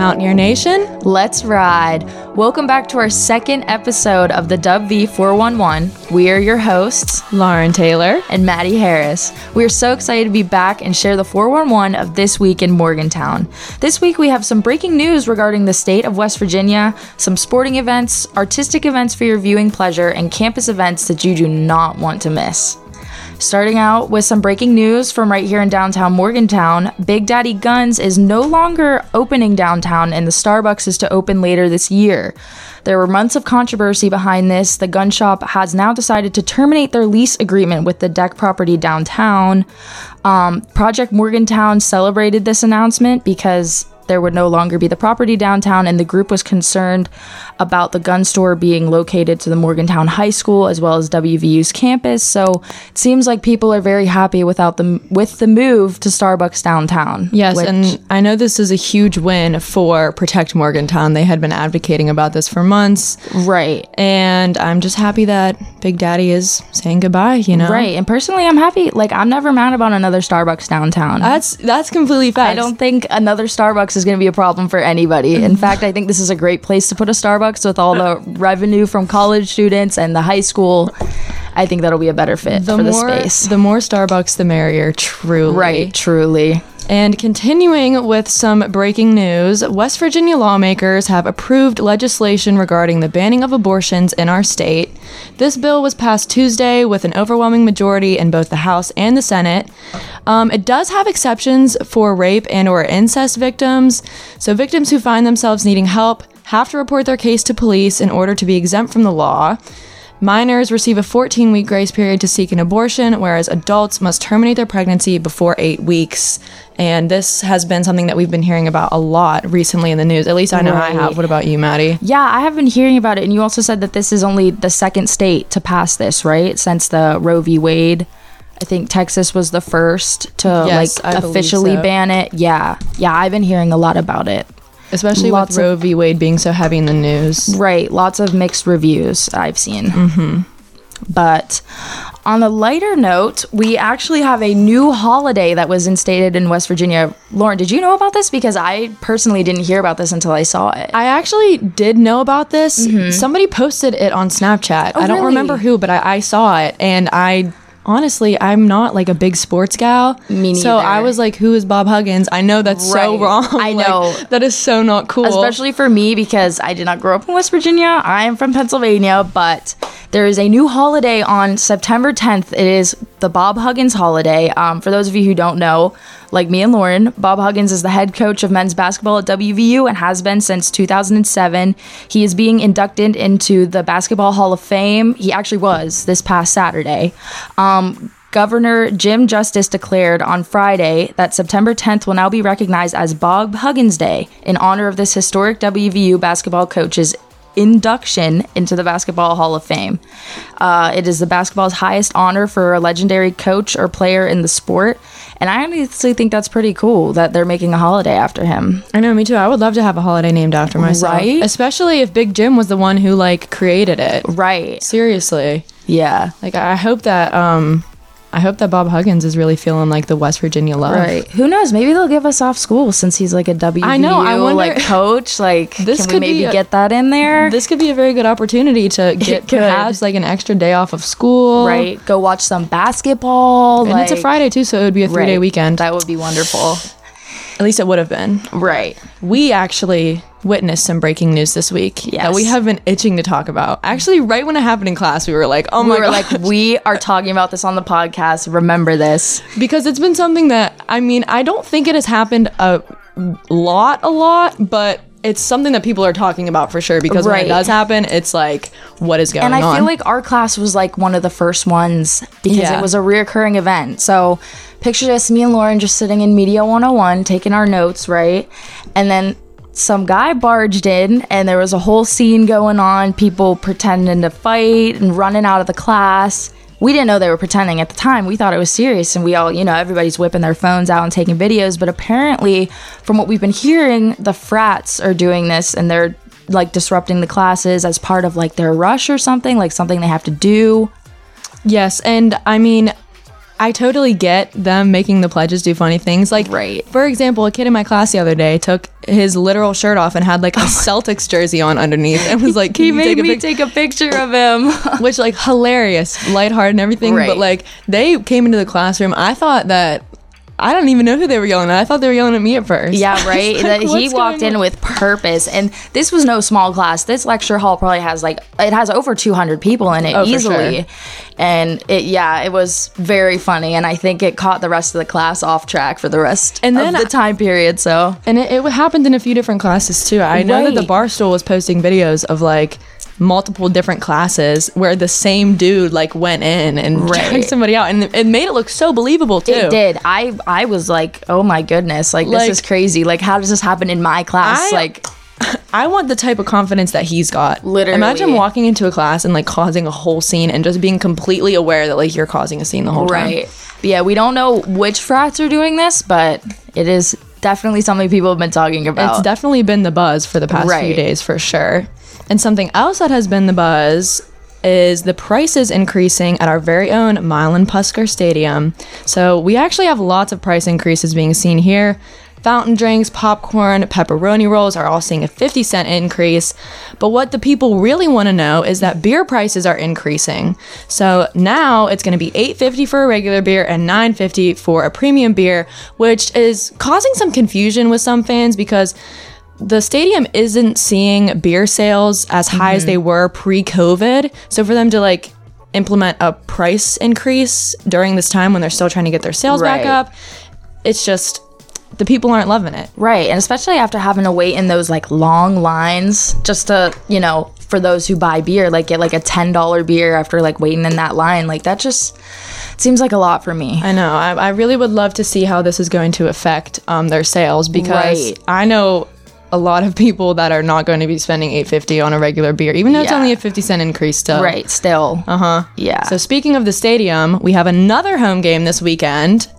Mountaineer Nation, let's ride. Welcome back to our second episode of the WV411. We are your hosts, Lauren Taylor and Maddie Harris. We are so excited to be back and share the 411 of this week in Morgantown. This week we have some breaking news regarding the state of West Virginia, some sporting events, artistic events for your viewing pleasure, and campus events that you do not want to miss. Starting out with some breaking news from right here in downtown Morgantown, Big Daddy Guns is no longer opening downtown and the Starbucks is to open later this year. There were months of controversy behind this. The gun shop has now decided to terminate their lease agreement with the Deck property downtown. Project Morgantown celebrated this announcement because there would no longer be the property downtown, and the group was concerned about the gun store being located to the Morgantown High School as well as WVU's campus. So it seems like people are very happy with the move to Starbucks downtown. Yes, and I know this is a huge win for Protect Morgantown. They had been advocating about this for months. Right. And I'm just happy that Big Daddy is saying goodbye, you know? Right. And personally, I'm happy. Like, I'm never mad about another Starbucks downtown. That's completely facts. I don't think another Starbucks is going to be a problem for anybody. In fact, I think this is a great place to put a Starbucks with all the revenue from college students and the high school. I think that'll be a better fit for the space. The more Starbucks, the merrier, truly. Right, truly. And continuing with some breaking news, West Virginia lawmakers have approved legislation regarding the banning of abortions in our state. This bill was passed Tuesday with an overwhelming majority in both the House and the Senate. It does have exceptions for rape and or incest victims, so victims who find themselves needing help have to report their case to police in order to be exempt from the law. Minors receive a 14-week grace period to seek an abortion, whereas adults must terminate their pregnancy before 8 weeks. And this has been something that we've been hearing about a lot recently in the news. At least I know I have. What about you, Maddie? Yeah, I have been hearing about it. And you also said that this is only the second state to pass this, right? Since the Roe v. Wade. I think Texas was the first to officially ban it. Yeah. Yeah, I've been hearing a lot about it. Especially lots with Roe v. Wade being so heavy in the news. Right. Lots of mixed reviews I've seen. Mm-hmm. But on a lighter note, we actually have a new holiday that was instated in West Virginia. Lauren, did you know about this? Because I personally didn't hear about this until I saw it. I actually did know about this. Mm-hmm. Somebody posted it on Snapchat. Oh, I don't remember who, but I saw it. And I... honestly, I'm not like a big sports gal. Me neither. So I was like, who is Bob Huggins? I know that's right. So wrong. I know. That is so not cool. Especially for me because I did not grow up in West Virginia. I am from Pennsylvania, but there is a new holiday on September 10th. It is the Bob Huggins holiday. For those of you who don't know, like me and Lauren, Bob Huggins is the head coach of men's basketball at WVU and has been since 2007. He is being inducted into the Basketball Hall of Fame. He actually was this past Saturday. Governor Jim Justice declared on Friday that September 10th will now be recognized as Bob Huggins Day in honor of this historic WVU basketball coach's induction into the Basketball Hall of Fame. It is the basketball's highest honor for a legendary coach or player in the sport. And I honestly think that's pretty cool that they're making a holiday after him. I know, me too. I would love to have a holiday named after myself. Right? Especially if Big Jim was the one who, created it. Right. Seriously. Yeah. I hope that... I hope that Bob Huggins is really feeling the West Virginia love. Right. Who knows? Maybe they'll give us off school since he's a WVU coach. This can we get that in there? This could be a very good opportunity to get perhaps an extra day off of school. Right. Go watch some basketball. And it's a Friday too, so it would be a 3-day weekend. That would be wonderful. At least it would have been. Right. We actually witnessed some breaking news this week that we have been itching to talk about. Actually, right when it happened in class, we were like, oh my god. We are talking about this on the podcast. Remember this. Because it's been something that, I don't think it has happened a lot, but it's something that people are talking about for sure. Because when it does happen, it's what is going on? And I feel like our class was one of the first ones because it was a reoccurring event. So... picture this, me and Lauren just sitting in Media 101, taking our notes, right? And then some guy barged in, and there was a whole scene going on, people pretending to fight and running out of the class. We didn't know they were pretending at the time. We thought it was serious, and we all, everybody's whipping their phones out and taking videos. But apparently, from what we've been hearing, the frats are doing this, and they're, disrupting the classes as part of, their rush or something, something they have to do. Yes, and, I totally get them making the pledges do funny things. Like, right. For example, a kid in my class the other day took his literal shirt off and had like a Celtics jersey on underneath and was like, he made me take a picture of him. Which, like, hilarious, lighthearted and everything. Right. But like, they came into the classroom. I thought that, I don't even know who they were yelling at. I thought they were yelling at me at first. Yeah, right? Like, he walked in with purpose. And this was no small class. This lecture hall probably has it has over 200 people in it easily. Sure. And it was very funny. And I think it caught the rest of the class off track for the rest of the time period. So, and it happened in a few different classes too. I know that the Barstool was posting videos of like multiple different classes where the same dude like went in and dragged somebody out, and it made it look so believable too. It did. I was like, oh my goodness, like this is crazy, like how does this happen in my class? I want the type of confidence that he's got. Literally. Imagine walking into a class and like causing a whole scene and just being completely aware that like you're causing a scene the whole time. Right. Yeah, we don't know which frats are doing this, but it is definitely something people have been talking about. It's definitely been the buzz for the past few days for sure. And something else that has been the buzz is the prices increasing at our very own Mylan Puskar Stadium. So we actually have lots of price increases being seen here. Fountain drinks, popcorn, pepperoni rolls are all seeing a 50-cent increase. But what the people really want to know is that beer prices are increasing. So now it's going to be $8.50 for a regular beer and $9.50 for a premium beer, which is causing some confusion with some fans because the stadium isn't seeing beer sales as high as they were pre-COVID. So for them to like implement a price increase during this time when they're still trying to get their sales back up, it's just, the people aren't loving it. Right. And especially after having to wait in those like long lines just to, you know, for those who buy beer, like get like a $10 beer after like waiting in that line. Like that just seems like a lot for me. I know. I really would love to see how this is going to affect their sales because I know a lot of people that are not going to be spending $8.50 on a regular beer, even though it's only a 50-cent increase still. Right. Still. Uh-huh. Yeah. So speaking of the stadium, we have another home game this weekend.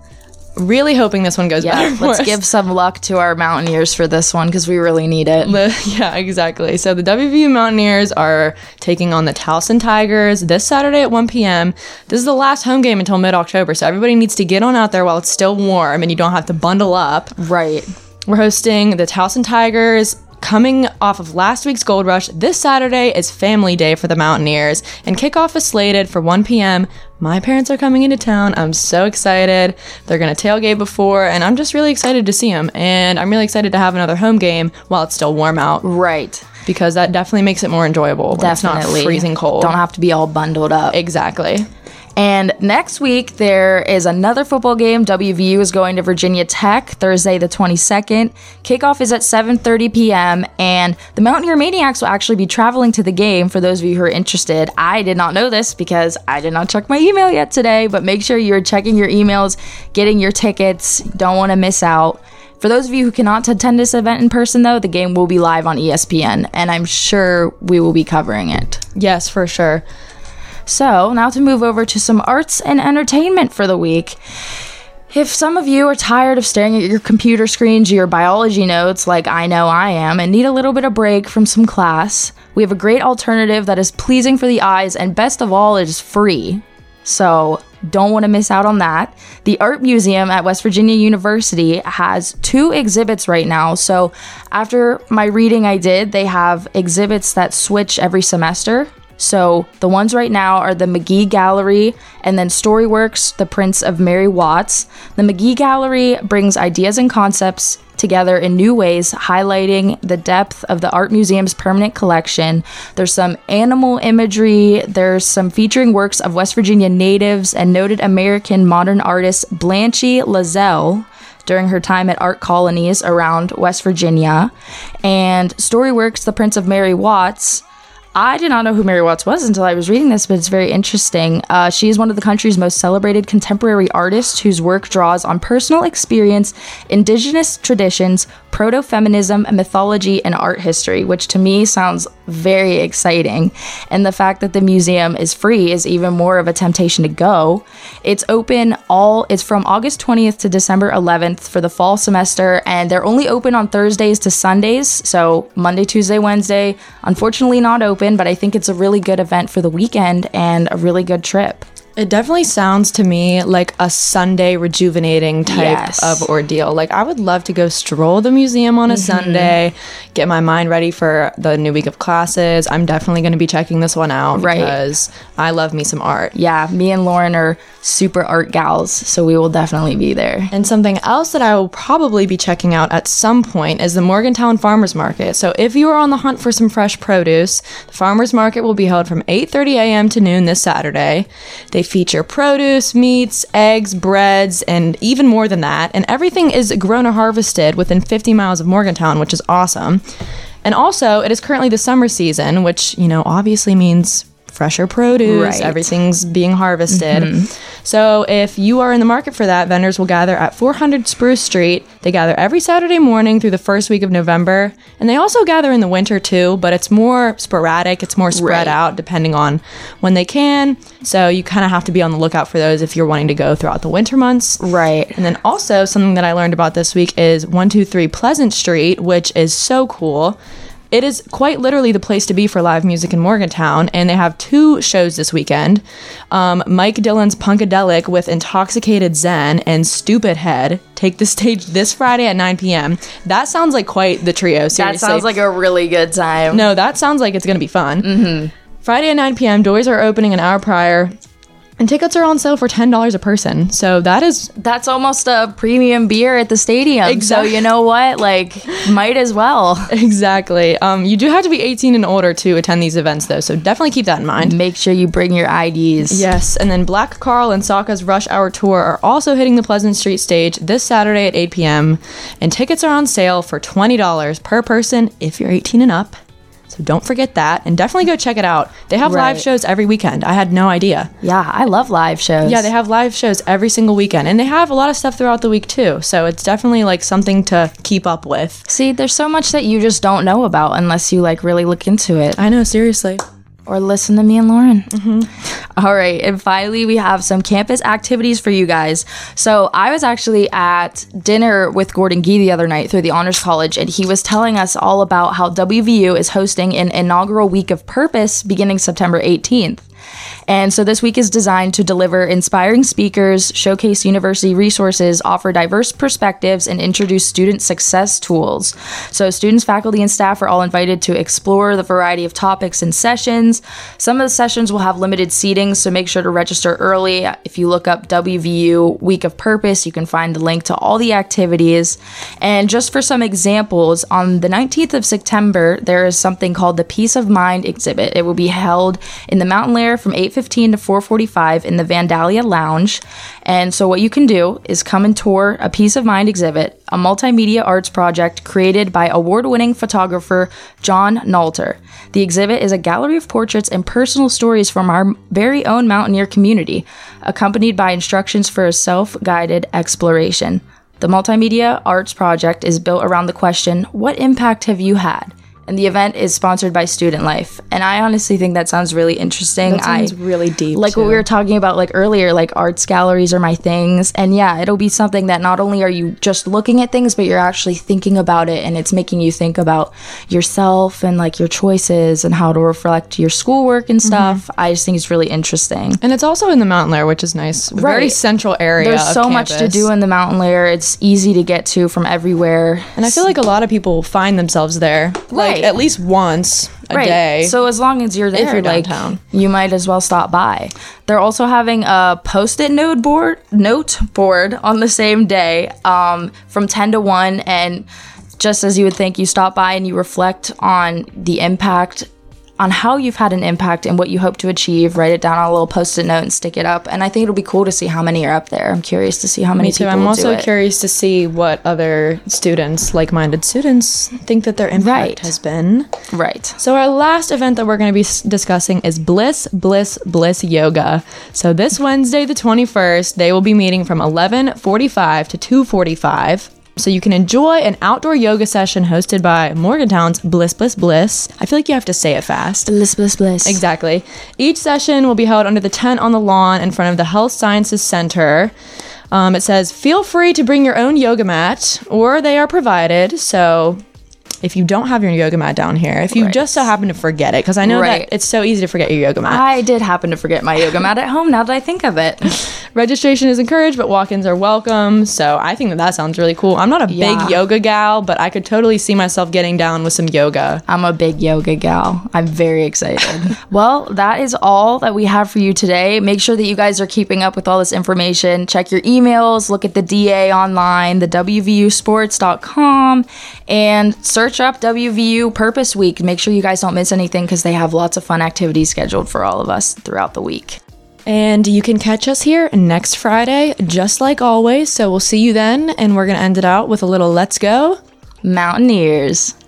Really hoping this one goes better for us. Let's give some luck to our Mountaineers for this one because we really need it. Yeah, exactly. So the WVU Mountaineers are taking on the Towson Tigers this Saturday at 1 p.m. This is the last home game until mid-October, so everybody needs to get on out there while it's still warm and you don't have to bundle up. Right. We're hosting the Towson Tigers. Coming off of last week's Gold Rush, this Saturday is family day for the Mountaineers, and kickoff is slated for 1 p.m. My parents are coming into town. I'm so excited. They're going to tailgate before, and I'm just really excited to see them, and I'm really excited to have another home game while it's still warm out. Right. Because that definitely makes it more enjoyable when it's not freezing cold. Don't have to be all bundled up. Exactly. And next week, there is another football game. WVU is going to Virginia Tech Thursday the 22nd. Kickoff is at 7:30 p.m. And the Mountaineer Maniacs will actually be traveling to the game for those of you who are interested. I did not know this because I did not check my email yet today, but make sure you're checking your emails, getting your tickets. Don't want to miss out. For those of you who cannot attend this event in person, though, the game will be live on ESPN, and I'm sure we will be covering it. Yes, for sure. So, now to move over to some arts and entertainment for the week. If some of you are tired of staring at your computer screens, your biology notes, like I know I am, and need a little bit of break from some class, we have a great alternative that is pleasing for the eyes, and best of all, it is free. So, don't want to miss out on that. The Art Museum at West Virginia University has two exhibits right now. So, after my reading I did, they have exhibits that switch every semester. So the ones right now are the McGee Gallery and then Storyworks, the prints of Mary Watts. The McGee Gallery brings ideas and concepts together in new ways, highlighting the depth of the art museum's permanent collection. There's some animal imagery. There's some featuring works of West Virginia natives and noted American modern artist Blanche Lazelle during her time at art colonies around West Virginia. And Storyworks, the prints of Mary Watts. I did not know who Mary Watts was until I was reading this, but it's very interesting. She is one of the country's most celebrated contemporary artists whose work draws on personal experience, indigenous traditions, proto-feminism, mythology, and art history, which to me sounds very exciting. And the fact that the museum is free is even more of a temptation to go. It's from August 20th to December 11th for the fall semester, and they're only open on Thursdays to Sundays, so Monday, Tuesday, Wednesday, unfortunately not open, but I think it's a really good event for the weekend and a really good trip. It definitely sounds to me like a Sunday rejuvenating type of ordeal. Like, I would love to go stroll the museum on a Sunday, get my mind ready for the new week of classes. I'm definitely going to be checking this one out because I love me some art. Yeah, me and Lauren are super art gals, so we will definitely be there. And something else that I will probably be checking out at some point is the Morgantown Farmers Market. So if you are on the hunt for some fresh produce, the Farmers Market will be held from 8:30 a.m. to noon this Saturday. They feature produce, meats, eggs, breads, and even more than that. And everything is grown or harvested within 50 miles of Morgantown, which is awesome. And also, it is currently the summer season, which, you know, obviously means fresher produce, everything's being harvested. So if you are in the market for that, vendors will gather at 400 Spruce Street. They gather every Saturday morning through the first week of November. And they also gather in the winter too, but it's more sporadic, it's more spread out depending on when they can. So you kind of have to be on the lookout for those if you're wanting to go throughout the winter months. Right. And then also something that I learned about this week is 123 Pleasant Street, which is so cool. It is quite literally the place to be for live music in Morgantown, and they have two shows this weekend. Mike Dillon's Punkadelic with Intoxicated Zen and Stupid Head take the stage this Friday at 9 p.m. That sounds like quite the trio, seriously. That sounds like a really good time. No, that sounds like it's going to be fun. Friday at 9 p.m., doors are opening an hour prior, and tickets are on sale for $10 a person. So that's almost a premium beer at the stadium. Exactly. So you know what? Like, might as well. Exactly. You do have to be 18 and older to attend these events, though. So definitely keep that in mind. Make sure you bring your IDs. Yes. And then Black Carl and Sokka's Rush Hour Tour are also hitting the Pleasant Street stage this Saturday at 8 p.m. And tickets are on sale for $20 per person if you're 18 and up. So don't forget that, and definitely go check it out. They have live shows every weekend. I had no idea. Yeah, I love live shows. Yeah, they have live shows every single weekend, and they have a lot of stuff throughout the week too. So it's definitely like something to keep up with. See, there's so much that you just don't know about unless you like really look into it. I know, seriously. Or listen to me and Lauren. All right, and finally we have some campus activities for you guys. So I was actually at dinner with Gordon Gee the other night through the Honors College, and he was telling us all about how WVU is hosting an inaugural week of purpose beginning September 18th. And so this week is designed to deliver inspiring speakers, showcase university resources, offer diverse perspectives, and introduce student success tools. So students, faculty, and staff are all invited to explore the variety of topics and sessions. Some of the sessions will have limited seating, so make sure to register early. If you look up WVU Week of Purpose, you can find the link to all the activities. And just for some examples, on the 19th of September, there is something called the Peace of Mind exhibit. It will be held in the Mountain Lair from 8:15 to 4:45 in the Vandalia Lounge. And so what you can do is come and tour a Peace of Mind exhibit, a multimedia arts project created by award-winning photographer John Nalter. The exhibit is a gallery of portraits and personal stories from our very own Mountaineer community, accompanied by instructions for a self-guided exploration. The multimedia arts project is built around the question, what impact have you had? And the event is sponsored by Student Life. And I honestly think that sounds really interesting. That sounds really deep. Like what we were talking about like earlier, like arts galleries are my things. And yeah, it'll be something that not only are you just looking at things, but you're actually thinking about it. And it's making you think about yourself and like your choices and how to reflect your schoolwork and stuff. I just think it's really interesting. And it's also in the Mountain Lair, which is nice. Right. Very central area. There's so much to do in the Mountain Lair. It's easy to get to from everywhere. And I feel like a lot of people find themselves there. Like, at least once a day. So as long as you're there, if you're downtown, you might as well stop by. They're also having a post-it note board on the same day from 10 to 1. And just as you would think, you stop by and you reflect on the impact, on how you've had an impact and what you hope to achieve. Write it down on a little post-it note and stick it up. And I think it'll be cool to see how many are up there. I'm curious to see how many people do it. I'm also curious to see what other students, like-minded students, think that their impact has been. Right. So our last event that we're going to be discussing is Bliss Bliss Bliss Yoga. So this Wednesday, the 21st, they will be meeting from 11:45 to 2:45. So you can enjoy an outdoor yoga session hosted by Morgantown's Bliss Bliss Bliss. I feel like you have to say it fast. Bliss Bliss Bliss. Exactly. Each session will be held under the tent on the lawn in front of the Health Sciences Center. It says, feel free to bring your own yoga mat, or they are provided. So if you don't have your yoga mat down here, if you just so happen to forget it, because I know that it's so easy to forget your yoga mat. I did happen to forget my yoga mat at home, now that I think of it. Registration is encouraged, but walk-ins are welcome. So I think that that sounds really cool. I'm not a big yoga gal, but I could totally see myself getting down with some yoga. I'm a big yoga gal. I'm very excited. Well, that is all that we have for you today. Make sure that you guys are keeping up with all this information. Check your emails, look at the DA online, the wvusports.com, and search up WVU Purpose Week. Make sure you guys don't miss anything because they have lots of fun activities scheduled for all of us throughout the week. And you can catch us here next Friday, just like always. So we'll see you then. And we're going to end it out with a little Let's Go Mountaineers.